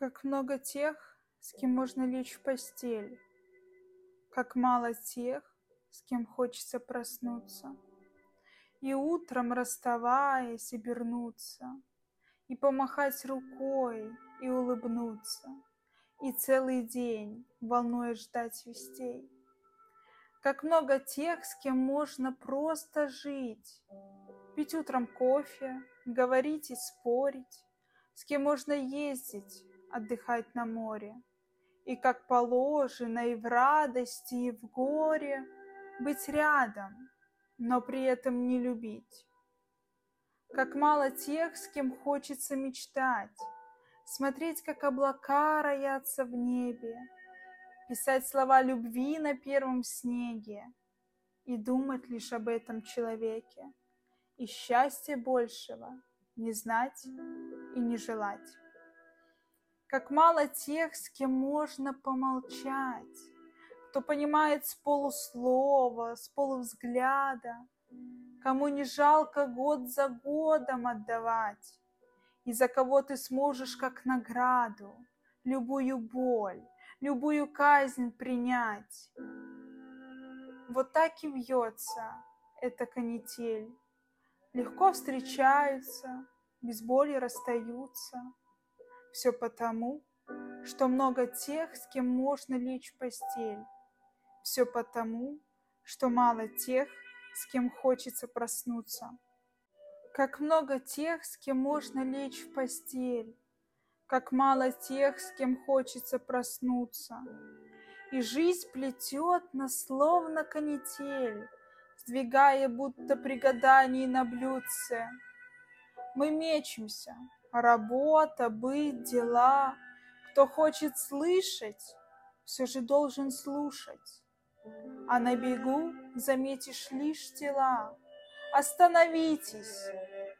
Как много тех, с кем можно лечь в постель, как мало тех, с кем хочется проснуться, и утром, расставаясь, обернуться, и помахать рукой, и улыбнуться, и целый день, волнуясь, ждать вестей. Как много тех, с кем можно просто жить, пить утром кофе, говорить и спорить, с кем можно ездить, отдыхать на море, и, как положено, и в радости, и в горе быть рядом, но при этом не любить. Как мало тех, с кем хочется мечтать, смотреть, как облака роятся в небе, писать слова любви на первом снеге и думать лишь об этом человеке, и счастья большего не знать и не желать. Как мало тех, с кем можно помолчать, кто понимает с полуслова, с полувзгляда, кому не жалко год за годом отдавать, и за кого ты сможешь как награду любую боль, любую казнь принять. Вот так и вьется эта канитель. Легко встречаются, без боли расстаются. Все потому, что много тех, с кем можно лечь в постель. Все потому, что мало тех, с кем хочется проснуться. Как много тех, с кем можно лечь в постель. Как мало тех, с кем хочется проснуться. И жизнь плетет нас, словно канитель, сдвигая, будто при гадании на блюдце. Мы мечемся. Работа, быт, дела. Кто хочет слышать, все же должен слушать. А на бегу заметишь лишь тела. Остановитесь,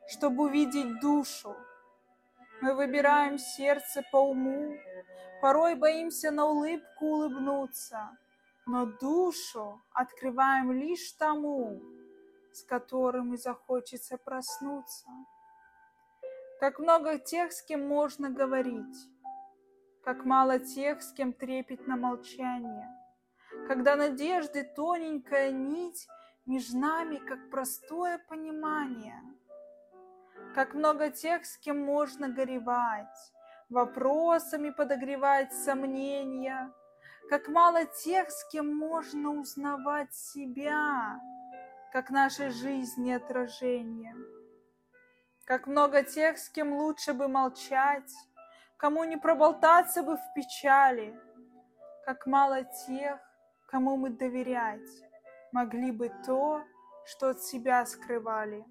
чтобы увидеть душу. Мы выбираем сердце по уму, порой боимся на улыбку улыбнуться, но душу открываем лишь тому, с которым и захочется проснуться. Как много тех, с кем можно говорить, как мало тех, с кем трепетно молчание, когда надежды тоненькая нить между нами, как простое понимание. Как много тех, с кем можно горевать, вопросами подогревать сомнения, как мало тех, с кем можно узнавать себя, как нашей жизни отражение. Как много тех, с кем лучше бы молчать, кому не проболтаться бы в печали, как мало тех, кому мы доверять могли бы то, что от себя скрывали.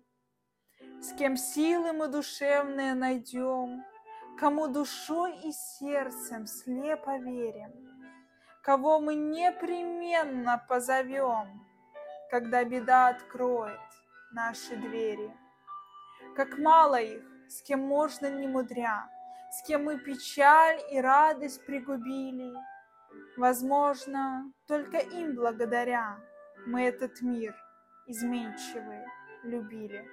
С кем силы мы душевные найдем, кому душой и сердцем слепо верим, кого мы непременно позовем, когда беда откроет наши двери. Как мало их, с кем можно не мудря, с кем мы печаль и радость пригубили. Возможно, только им благодаря мы этот мир изменчивый любили.